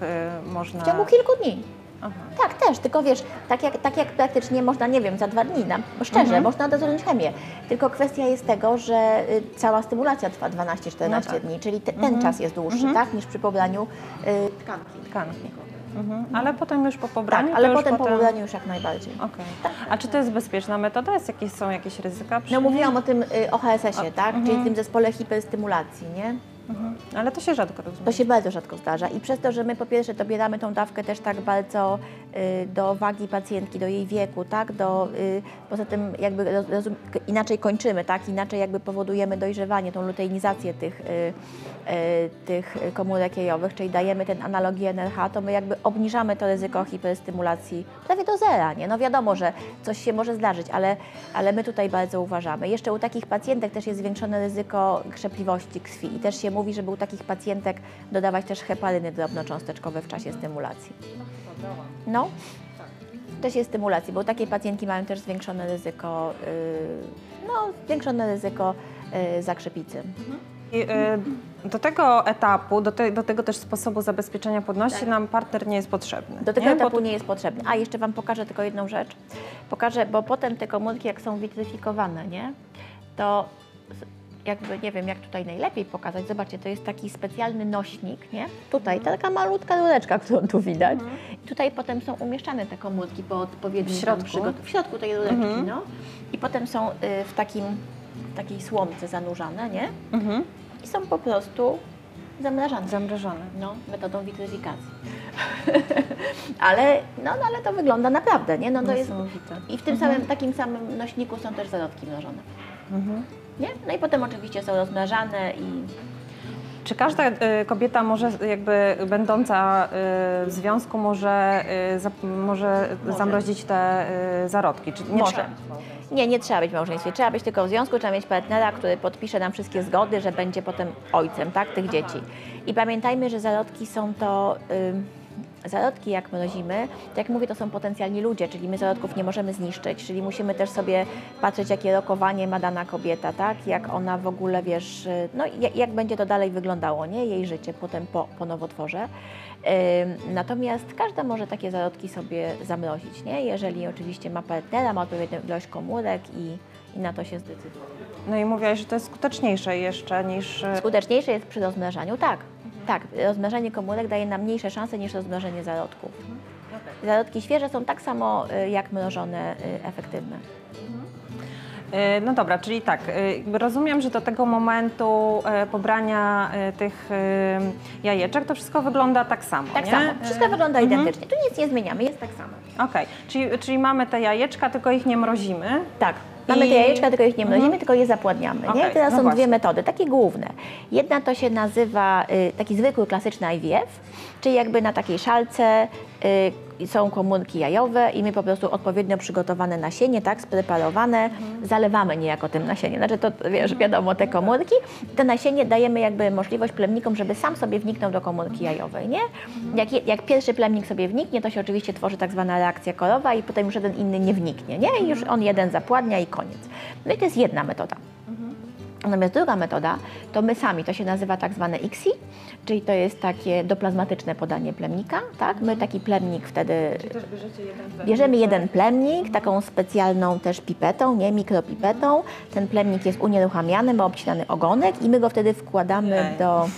można... W ciągu kilku dni. Aha. Tak, też, tylko wiesz, tak jak praktycznie można, nie wiem, za 2 dni, szczerze, można rozpocząć chemię. Tylko kwestia jest tego, że cała stymulacja trwa 12-14 no tak. dni, czyli ten czas jest dłuższy, tak, niż przy pobraniu tkanki. Ale potem już po pobraniu? Tak, ale potem po pobraniu już jak najbardziej. Okay. Tak. A czy to jest bezpieczna metoda? Są jakieś ryzyka? No mówiłam o tym OHSS-ie, tak, czyli tym zespole hiperstymulacji, nie? Ale to się rzadko rozumie. To się bardzo rzadko zdarza i przez to, że my po pierwsze dobieramy tą dawkę też tak bardzo do wagi pacjentki, do jej wieku, tak, poza tym jakby inaczej kończymy, tak, inaczej jakby powodujemy dojrzewanie, tą luteinizację tych komórek jajowych, czyli dajemy ten analog GnRH, to my jakby obniżamy to ryzyko hiperstymulacji prawie do zera, nie? No wiadomo, że coś się może zdarzyć, ale my tutaj bardzo uważamy. Jeszcze u takich pacjentek też jest zwiększone ryzyko krzepliwości krwi i też się mówi, żeby u takich pacjentek dodawać też heparyny drobnocząsteczkowe w czasie stymulacji. No, w czasie stymulacji, bo takie pacjentki mają też zwiększone ryzyko, zakrzepicy. Do tego etapu, do tego też sposobu zabezpieczenia płodności nam partner nie jest potrzebny. Do tego etapu nie jest potrzebny. A jeszcze Wam pokażę tylko jedną rzecz. Pokażę, bo potem te komórki, jak są witryfikowane, nie? To jakby nie wiem, jak tutaj najlepiej pokazać. Zobaczcie, to jest taki specjalny nośnik, nie? Tutaj taka malutka rureczka, którą tu widać. I tutaj potem są umieszczane te komórki po odpowiednim w środku tej rureczki, no. I potem są w takiej słomce zanurzane, nie? I są po prostu zamrażane. No, metodą witryfikacji. ale to wygląda naprawdę, nie? No to jest. I w tym samym, takim samym nośniku są też zarodki mrożone. Nie? No i potem oczywiście są rozmnażane i... Czy każda kobieta może, jakby będąca w związku, może zamrozić te zarodki? Czy nie trzeba być w małżeństwie? Nie, nie trzeba być w małżeństwie. Trzeba być tylko w związku, trzeba mieć partnera, który podpisze nam wszystkie zgody, że będzie potem ojcem, tak, tych dzieci. I pamiętajmy, że zarodki są to... Zarodki, jak mrozimy, to jak mówię, to są potencjalni ludzie, czyli my zarodków nie możemy zniszczyć, czyli musimy też sobie patrzeć, jakie rokowanie ma dana kobieta, tak? Jak ona w ogóle, wiesz, no jak będzie to dalej wyglądało, nie? Jej życie potem po nowotworze. Natomiast każda może takie zarodki sobie zamrozić, nie? Jeżeli oczywiście ma partnera, ma odpowiednią ilość komórek i na to się zdecyduje. No i mówiłaś, że to jest skuteczniejsze jeszcze niż... Skuteczniejsze jest przy rozmnażaniu, tak. Tak, rozmnażanie komórek daje nam mniejsze szanse niż rozmnażenie zarodków. Zarodki świeże są tak samo jak mrożone efektywne. No dobra, czyli tak, rozumiem, że do tego momentu pobrania tych jajeczek to wszystko wygląda tak samo, tak, nie? Samo, wszystko wygląda identycznie, tu nic nie zmieniamy, jest tak samo. Okej, czyli mamy te jajeczka, tylko ich nie mrozimy? Tak. Mamy te jajeczka, tylko ich nie mrozimy, tylko je zapładniamy. Okay, nie? Teraz są dwie metody, takie główne. Jedna to się nazywa taki zwykły, klasyczny IVF, czyli jakby na takiej szalce są komórki jajowe i my po prostu odpowiednio przygotowane nasienie, tak, spreparowane, zalewamy niejako tym nasieniem. Znaczy to, wiesz, wiadomo, te komórki. To nasienie dajemy jakby możliwość plemnikom, żeby sam sobie wniknął do komórki jajowej, nie? Jak pierwszy plemnik sobie wniknie, to się oczywiście tworzy tak zwana reakcja korowa i potem już jeden inny nie wniknie, nie? I już on jeden zapładnia i koniec. No i to jest jedna metoda. Natomiast druga metoda to my sami, to się nazywa tak zwane ICSI, czyli to jest takie doplazmatyczne podanie plemnika, tak? My taki plemnik wtedy... Czyli też bierzecie jeden plemnik? Bierzemy jeden plemnik, taką specjalną też pipetą, nie, mikropipetą. Ten plemnik jest unieruchamiany, ma obcinany ogonek i my go wtedy wkładamy do...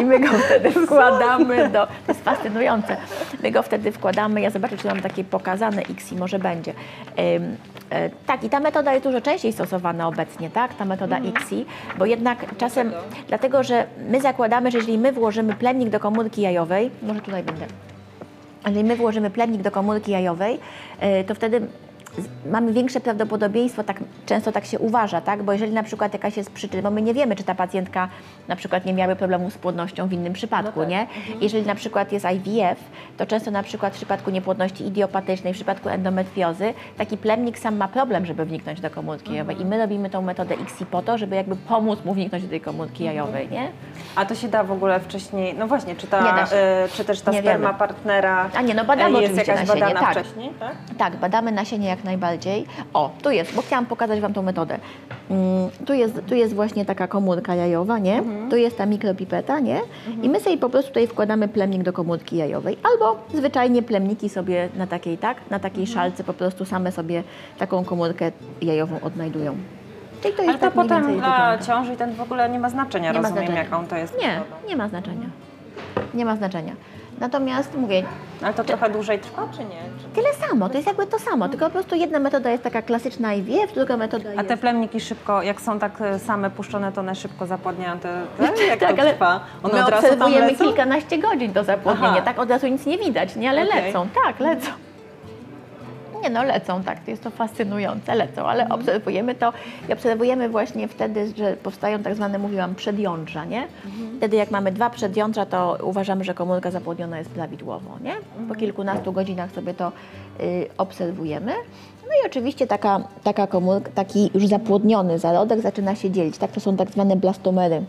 I my go wtedy wkładamy do... To jest fascynujące. My go wtedy wkładamy, ja zobaczę, czy mam takie pokazane ICSI, może będzie. Tak, i ta metoda jest dużo częściej stosowana obecnie, tak? Ta metoda ICSI, bo jednak czasem... Dlatego, że my zakładamy, że jeżeli my włożymy plemnik do komórki jajowej, może tutaj będę, jeżeli my włożymy plemnik do komórki jajowej, to wtedy... mamy większe prawdopodobieństwo, tak, często tak się uważa, tak? Bo jeżeli na przykład jakaś jest przyczyna, bo my nie wiemy, czy ta pacjentka na przykład nie miałaby problemu z płodnością w innym przypadku, no tak, nie? Jeżeli na przykład jest IVF, to często na przykład w przypadku niepłodności idiopatycznej, w przypadku endometriozy, taki plemnik sam ma problem, żeby wniknąć do komórki jajowej i my robimy tą metodę ICSI po to, żeby jakby pomóc mu wniknąć do tej komórki jajowej, nie? A to się da w ogóle wcześniej, no właśnie, czy, czy też ta sperma partnera jest jakaś badana wcześniej? Tak? Tak, badamy nasienie jak najbardziej. O, tu jest, bo chciałam pokazać wam tą metodę. Tu jest właśnie taka komórka jajowa, nie? Tu jest ta mikropipeta, nie? I my sobie po prostu tutaj wkładamy plemnik do komórki jajowej. Albo zwyczajnie plemniki sobie na takiej, tak? Na takiej szalce po prostu same sobie taką komórkę jajową odnajdują. I to jest... Ale to tak potem dla ciąży i ten w ogóle nie ma znaczenia, rozumiem, jaką to jest metodą. Nie ma znaczenia. Nie ma znaczenia. Natomiast mówię... Ale to trochę dłużej trwa, czy nie? Tyle samo, to jest jakby to samo, tylko po prostu jedna metoda jest taka klasyczna IVF, druga metoda jest... A te plemniki szybko, jak są tak same puszczone, to one szybko zapłodniają, jak tak, to trwa? One my od razu obserwujemy lecą? Kilkanaście godzin do zapłodnienia, tak od razu nic nie widać, nie, ale lecą, tak, lecą. Nie, no lecą, tak, to jest to fascynujące, lecą, ale obserwujemy to i obserwujemy właśnie wtedy, że powstają tak zwane, mówiłam, przedjądrza, nie? Wtedy jak mamy dwa przedjądrza, to uważamy, że komórka zapłodniona jest prawidłowo, nie? Po kilkunastu godzinach sobie to obserwujemy. No i oczywiście taka komórka, taki już zapłodniony zarodek zaczyna się dzielić, tak? To są tak zwane blastomery.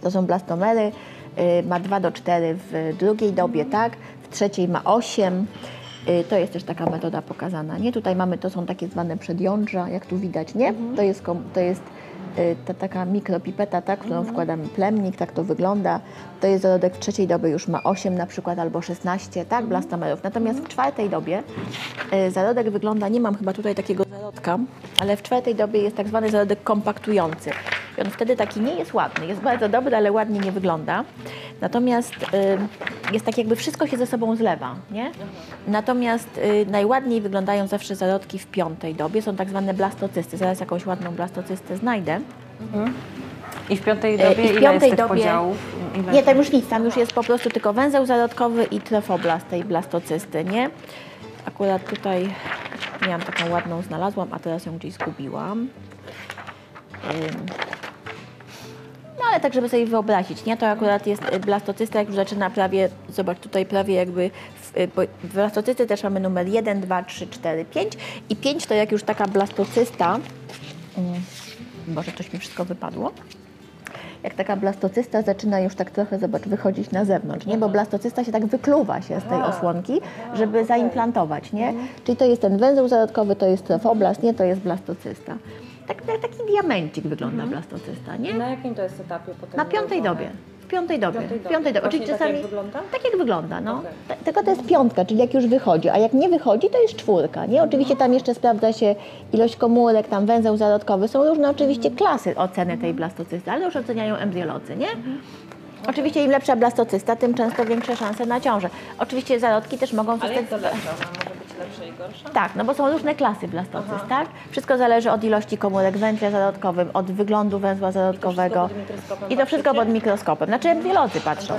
To są blastomery, ma 2 do 4 w drugiej dobie, tak? W trzeciej ma 8. To jest też taka metoda pokazana, nie? Tutaj mamy, to są takie zwane przedjądrza, jak tu widać, nie? To jest ta taka mikropipeta, tak, którą wkładamy plemnik, tak to wygląda. To jest zarodek w trzeciej dobie, już ma 8 na przykład albo 16, tak, blastomerów. Natomiast w czwartej dobie zarodek wygląda, nie mam chyba tutaj takiego zarodka, ale w czwartej dobie jest tak zwany zarodek kompaktujący. I on wtedy taki nie jest ładny, jest bardzo dobry, ale ładnie nie wygląda. Natomiast jest tak jakby wszystko się ze sobą zlewa, nie? Natomiast najładniej wyglądają zawsze zarodki w piątej dobie, są tak zwane blastocysty. Zaraz jakąś ładną blastocystę znajdę. I w piątej dobie ile jest tych podziałów? Nie, tam już nic, tam już jest po prostu tylko węzeł zarodkowy i trefoblast tej blastocysty, nie? Akurat tutaj miałam taką ładną, znalazłam, a teraz ją gdzieś zgubiłam. No ale tak, żeby sobie wyobrazić, nie? To akurat jest blastocysta, jak już zaczyna prawie, zobacz tutaj prawie jakby, w blastocysty też mamy numer 1, 2, 3, 4, 5 i 5 to jak już taka blastocysta, Boże, coś mi wszystko wypadło, jak taka blastocysta zaczyna już tak trochę, zobacz, wychodzić na zewnątrz, nie? Bo blastocysta się tak wykluwa się z tej osłonki, żeby zaimplantować, nie? Czyli to jest ten węzeł zarodkowy, to jest trefoblast, nie? To jest blastocysta. Tak, taki diamencik wygląda blastocysta, nie? Na jakim to jest etapie potem? Na piątej dobie. W piątej dobie. Czyli czasami tak jak wygląda? Tak jak wygląda, no. Tylko to jest piątka, czyli jak już wychodzi, a jak nie wychodzi, to jest czwórka, nie? Oczywiście tam jeszcze sprawdza się ilość komórek, tam węzeł zarodkowy, są różne oczywiście klasy oceny tej blastocysty, ale już oceniają embriolodzy, nie? Oczywiście im lepsza blastocysta, tym często większe szanse na ciążę. Oczywiście zarodki też mogą... Ale jak to lepsza? Lepsze i gorsze? Tak, no bo są różne klasy blastocyst, tak? Wszystko zależy od ilości komórek w węźle zarodkowym, od wyglądu węzła zarodkowego. I to wszystko pod mikroskopem. Znaczy embriolodzy patrzą.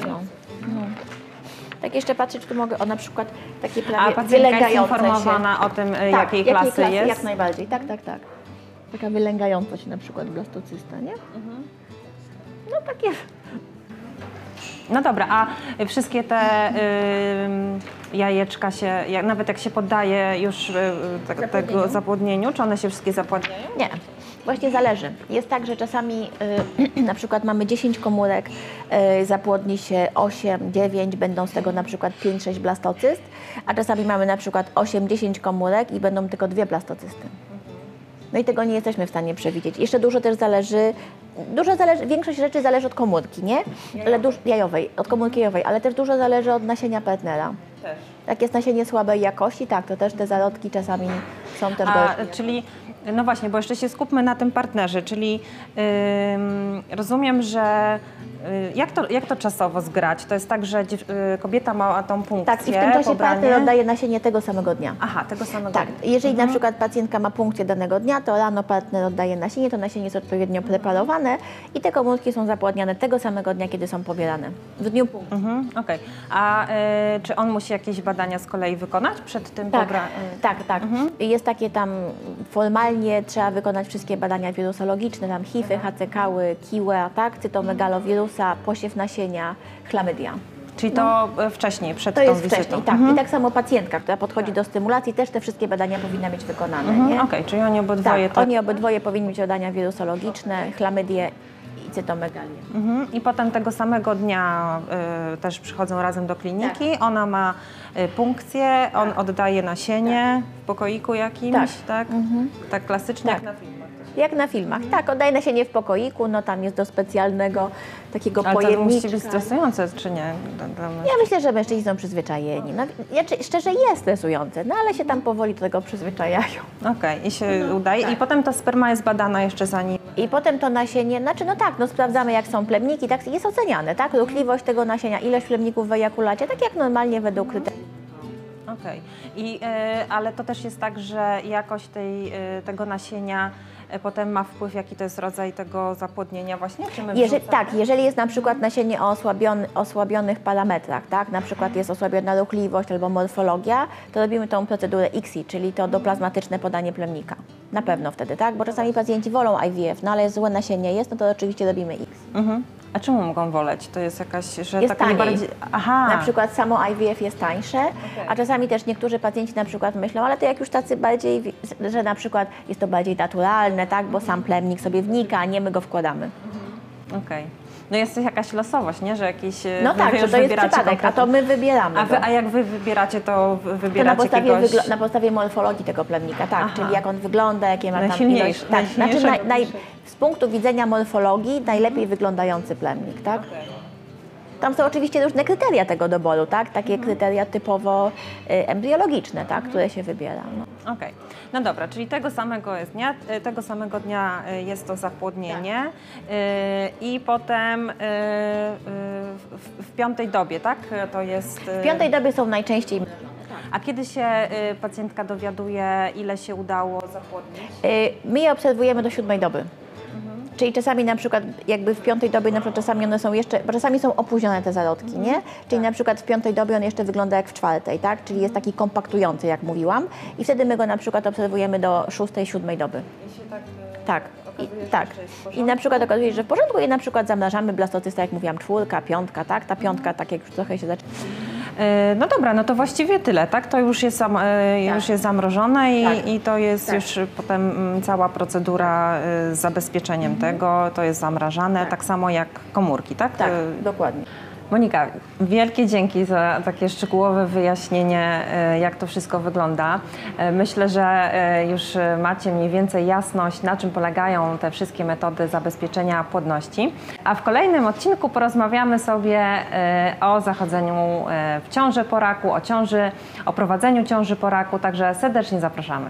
Tak jeszcze patrzeć, tu mogę o na przykład takie prawie wylęgające się. A pacjentka jest informowana o tym, jakiej klasy jest? Jak najbardziej, tak. Taka wylęgająca się na przykład blastocysta, nie? No tak jest. No dobra, a wszystkie te jajeczka się, nawet jak się poddaje już tego zapłodnieniu, czy one się wszystkie zapładniają? Nie, właśnie zależy. Jest tak, że czasami na przykład mamy 10 komórek, zapłodni się 8, 9, będą z tego na przykład 5, 6 blastocyst, a czasami mamy na przykład 8, 10 komórek i będą tylko 2 blastocysty. No i tego nie jesteśmy w stanie przewidzieć. Jeszcze dużo też zależy, większość rzeczy zależy od komórki, nie? Ale jajowej, od komórki jajowej, ale też dużo zależy od nasienia partnera. Też. Jak jest nasienie słabej jakości, tak, to też te zarodki czasami są też gorsze. Czyli, no właśnie, bo jeszcze się skupmy na tym partnerze, czyli rozumiem, że jak to czasowo zgrać? To jest tak, że kobieta ma tą punkcję. Tak, i w tym czasie partner oddaje nasienie tego samego dnia. Aha, tego samego dnia. Tak, jeżeli na przykład pacjentka ma punkcję danego dnia, to rano partner oddaje nasienie, to nasienie jest odpowiednio preparowane i te komórki są zapładniane tego samego dnia, kiedy są pobierane. W dniu punkcji. Okej. A czy on musi jakieś badania z kolei wykonać przed tym pobraniem? Tak, tak. Jest takie tam, formalnie trzeba wykonać wszystkie badania wirusologiczne, tam HIV-y, HCK-ły, kiłę, tak, cytomegalowirusa, posiew nasienia, chlamydia. Czyli to wcześniej, przed tą wizytą. To jest wcześniej, tak. I tak samo pacjentka, która podchodzi do stymulacji, też te wszystkie badania powinna mieć wykonane. Okej, czyli oni obydwoje... Tak, oni obydwoje powinni mieć badania wirusologiczne, chlamydię i cytomegalię. I potem tego samego dnia też przychodzą razem do kliniki, ona ma punkcję, on oddaje nasienie w pokoiku jakimś, tak? Tak klasycznie jak na filmie. Jak na filmach, tak, oddaje nasienie w pokoiku, no tam jest do specjalnego takiego pojemnika. Ale to musi być stresujące, czy nie? Ja myślę, że mężczyźni są przyzwyczajeni. No, szczerze jest stresujące, no ale się tam powoli do tego przyzwyczajają. Okej, i się udaje. I potem ta sperma jest badana jeszcze zanim... I potem to nasienie, znaczy no tak, no sprawdzamy jak są plemniki, tak jest oceniane, tak? Ruchliwość tego nasienia, ilość plemników w ejakulacie, tak jak normalnie według kryteriów. Okej, ale to też jest tak, że jakość tego nasienia potem ma wpływ, jaki to jest rodzaj tego zapłodnienia właśnie? Czy my jeżeli jest na przykład nasienie o osłabionych parametrach, tak, na przykład jest osłabiona ruchliwość albo morfologia, to robimy tą procedurę ICSI, czyli to doplazmatyczne podanie plemnika. Na pewno wtedy, tak, bo czasami pacjenci wolą IVF, no ale złe nasienie jest, no to oczywiście robimy ICSI. A czemu mogą woleć? To jest jakaś, że jest taniej. Bardziej... Aha. Na przykład samo IVF jest tańsze, a czasami też niektórzy pacjenci na przykład myślą, ale to jak już tacy bardziej, że na przykład jest to bardziej naturalne, tak, bo sam plemnik sobie wnika, a nie my go wkładamy. No jest jakaś losowość, nie? Że jakiś... No tak, że to jest przypadek, a to my wybieramy. A jak wy wybieracie, to wybieracie to na podstawie morfologii tego plemnika, tak. Czyli jak on wygląda, jakie ma tam ilość. Tak, znaczy z punktu widzenia morfologii najlepiej wyglądający plemnik, tak? Tam są oczywiście różne kryteria tego doboru, tak? Takie kryteria typowo embriologiczne, tak? Które się wybiera. No. No dobra, czyli tego samego dnia jest to zapłodnienie i potem w piątej dobie, tak? To jest... W piątej dobie są najczęściej... A kiedy się pacjentka dowiaduje, ile się udało zapłodnić? My je obserwujemy do 7 doby. Czyli czasami na przykład jakby w 5 dobie, na przykład czasami one są jeszcze, bo czasami są opóźnione te zarodki, nie? Czyli na przykład w 5 dobie on jeszcze wygląda jak w 4, tak? Czyli jest taki kompaktujący, jak mówiłam. I wtedy my go na przykład obserwujemy do 6, 7 doby. I się tak... Tak. I na przykład okazuje się, że w porządku i na przykład zamrażamy blastocysta, jak mówiłam, 4, 5, tak? Ta 5, tak jak już trochę się zaczyna. No dobra, no to właściwie tyle, tak? To już jest zamrożone i to jest już potem cała procedura z zabezpieczeniem tego, to jest zamrażane, tak samo jak komórki, tak? Tak, dokładnie. Monika, wielkie dzięki za takie szczegółowe wyjaśnienie, jak to wszystko wygląda. Myślę, że już macie mniej więcej jasność, na czym polegają te wszystkie metody zabezpieczenia płodności. A w kolejnym odcinku porozmawiamy sobie o zachodzeniu w ciąży po raku, o prowadzeniu ciąży po raku, także serdecznie zapraszamy.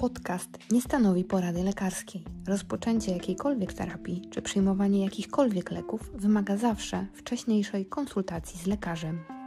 Podcast nie stanowi porady lekarskiej. Rozpoczęcie jakiejkolwiek terapii czy przyjmowanie jakichkolwiek leków wymaga zawsze wcześniejszej konsultacji z lekarzem.